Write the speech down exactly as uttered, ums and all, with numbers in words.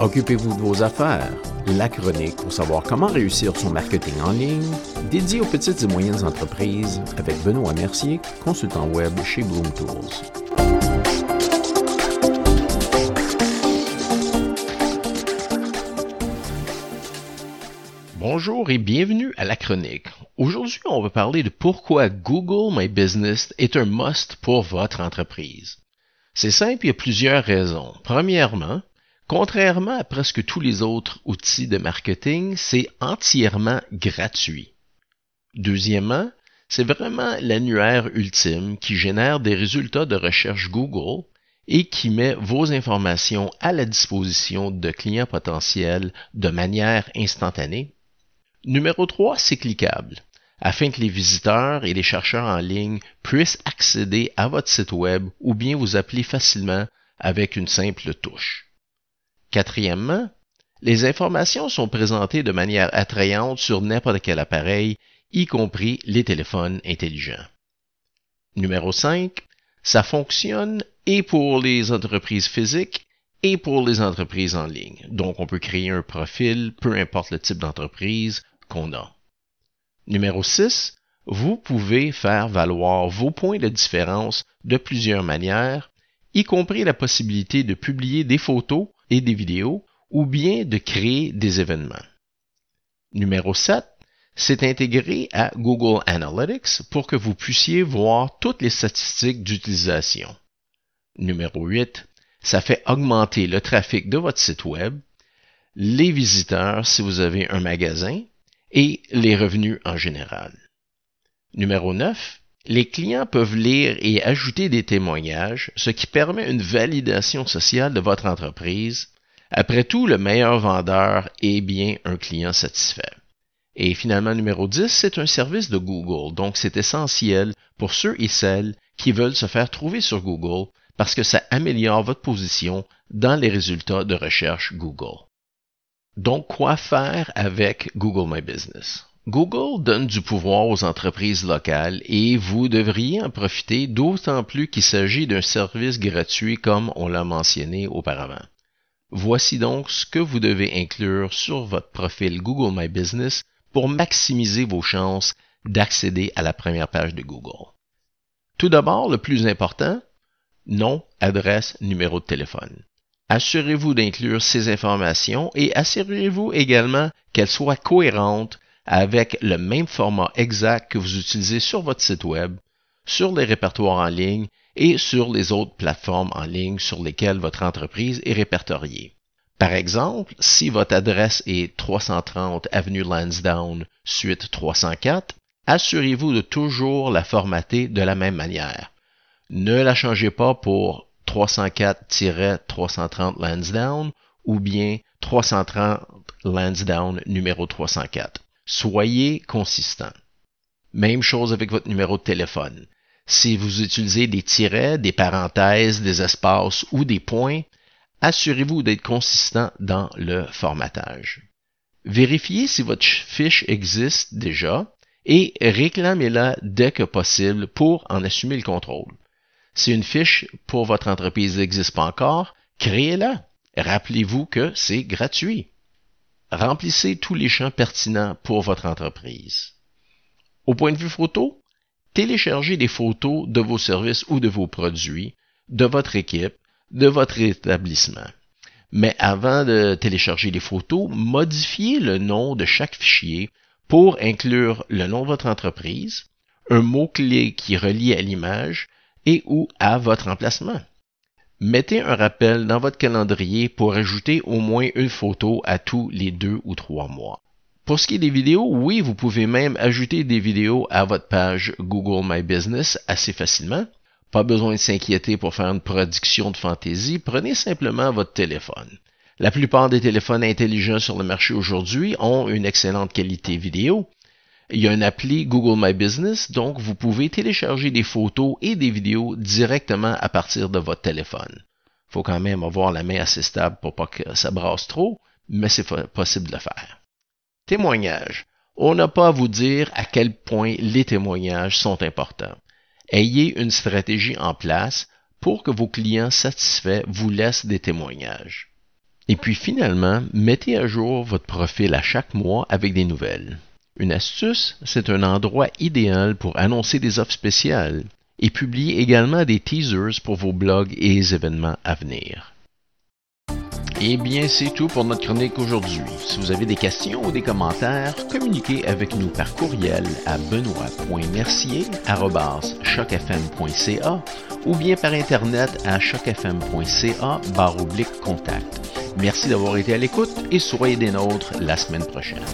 Occupez-vous de vos affaires. La Chronique pour savoir comment réussir son marketing en ligne, dédié aux petites et moyennes entreprises avec Benoît Mercier, consultant web chez Bloom Tools. Bonjour et bienvenue à La Chronique. Aujourd'hui, on va parler de pourquoi Google My Business est un must pour votre entreprise. C'est simple, il y a plusieurs raisons. Premièrement, contrairement à presque tous les autres outils de marketing, c'est entièrement gratuit. Deuxièmement, c'est vraiment l'annuaire ultime qui génère des résultats de recherche Google et qui met vos informations à la disposition de clients potentiels de manière instantanée. Numéro trois, c'est cliquable, afin que les visiteurs et les chercheurs en ligne puissent accéder à votre site web ou bien vous appeler facilement avec une simple touche. Quatrièmement, les informations sont présentées de manière attrayante sur n'importe quel appareil, y compris les téléphones intelligents. Numéro cinq, ça fonctionne et pour les entreprises physiques et pour les entreprises en ligne. Donc, on peut créer un profil, peu importe le type d'entreprise qu'on a. Numéro six, vous pouvez faire valoir vos points de différence de plusieurs manières, y compris la possibilité de publier des photos et des vidéos ou bien de créer des événements. Numéro sept, c'est intégré à Google Analytics pour que vous puissiez voir toutes les statistiques d'utilisation. Numéro huit, ça fait augmenter le trafic de votre site web, les visiteurs si vous avez un magasin et les revenus en général. Numéro neuf, les clients peuvent lire et ajouter des témoignages, ce qui permet une validation sociale de votre entreprise. Après tout, le meilleur vendeur est bien un client satisfait. Et finalement, numéro dix, c'est un service de Google, donc c'est essentiel pour ceux et celles qui veulent se faire trouver sur Google, parce que ça améliore votre position dans les résultats de recherche Google. Donc, quoi faire avec Google My Business? Google donne du pouvoir aux entreprises locales et vous devriez en profiter, d'autant plus qu'il s'agit d'un service gratuit comme on l'a mentionné auparavant. Voici donc ce que vous devez inclure sur votre profil Google My Business pour maximiser vos chances d'accéder à la première page de Google. Tout d'abord, le plus important, nom, adresse, numéro de téléphone. Assurez-vous d'inclure ces informations et assurez-vous également qu'elles soient cohérentes avec le même format exact que vous utilisez sur votre site web, sur les répertoires en ligne et sur les autres plateformes en ligne sur lesquelles votre entreprise est répertoriée. Par exemple, si votre adresse est trois cent trente Avenue Lansdowne, suite trois cent quatre, assurez-vous de toujours la formater de la même manière. Ne la changez pas pour trois cent quatre trois cent trente Lansdowne ou bien trois cent trente Lansdowne numéro trois cent quatre. Soyez consistant. Même chose avec votre numéro de téléphone. Si vous utilisez des tirets, des parenthèses, des espaces ou des points, assurez-vous d'être consistant dans le formatage. Vérifiez si votre fiche existe déjà et réclamez-la dès que possible pour en assumer le contrôle. Si une fiche pour votre entreprise n'existe pas encore, créez-la. Rappelez-vous que c'est gratuit. Remplissez tous les champs pertinents pour votre entreprise. Au point de vue photo, téléchargez des photos de vos services ou de vos produits, de votre équipe, de votre établissement. Mais avant de télécharger les photos, modifiez le nom de chaque fichier pour inclure le nom de votre entreprise, un mot-clé qui relie à l'image, et ou à votre emplacement. Mettez un rappel dans votre calendrier pour ajouter au moins une photo à tous les deux ou trois mois. Pour ce qui est des vidéos, oui, vous pouvez même ajouter des vidéos à votre page Google My Business assez facilement. Pas besoin de s'inquiéter pour faire une production de fantaisie, prenez simplement votre téléphone. La plupart des téléphones intelligents sur le marché aujourd'hui ont une excellente qualité vidéo. Il y a une appli Google My Business, donc vous pouvez télécharger des photos et des vidéos directement à partir de votre téléphone. Il faut quand même avoir la main assez stable pour pas que ça brasse trop, mais c'est possible de le faire. Témoignages. On n'a pas à vous dire à quel point les témoignages sont importants. Ayez une stratégie en place pour que vos clients satisfaits vous laissent des témoignages. Et puis finalement, mettez à jour votre profil à chaque mois avec des nouvelles. Une astuce, c'est un endroit idéal pour annoncer des offres spéciales et publier également des teasers pour vos blogs et les événements à venir. Eh bien, c'est tout pour notre chronique aujourd'hui. Si vous avez des questions ou des commentaires, communiquez avec nous par courriel à benoît point mercier arobase choc f m point c a ou bien par Internet à choc f m point c a barre oblique contact. Merci d'avoir été à l'écoute et soyez des nôtres la semaine prochaine.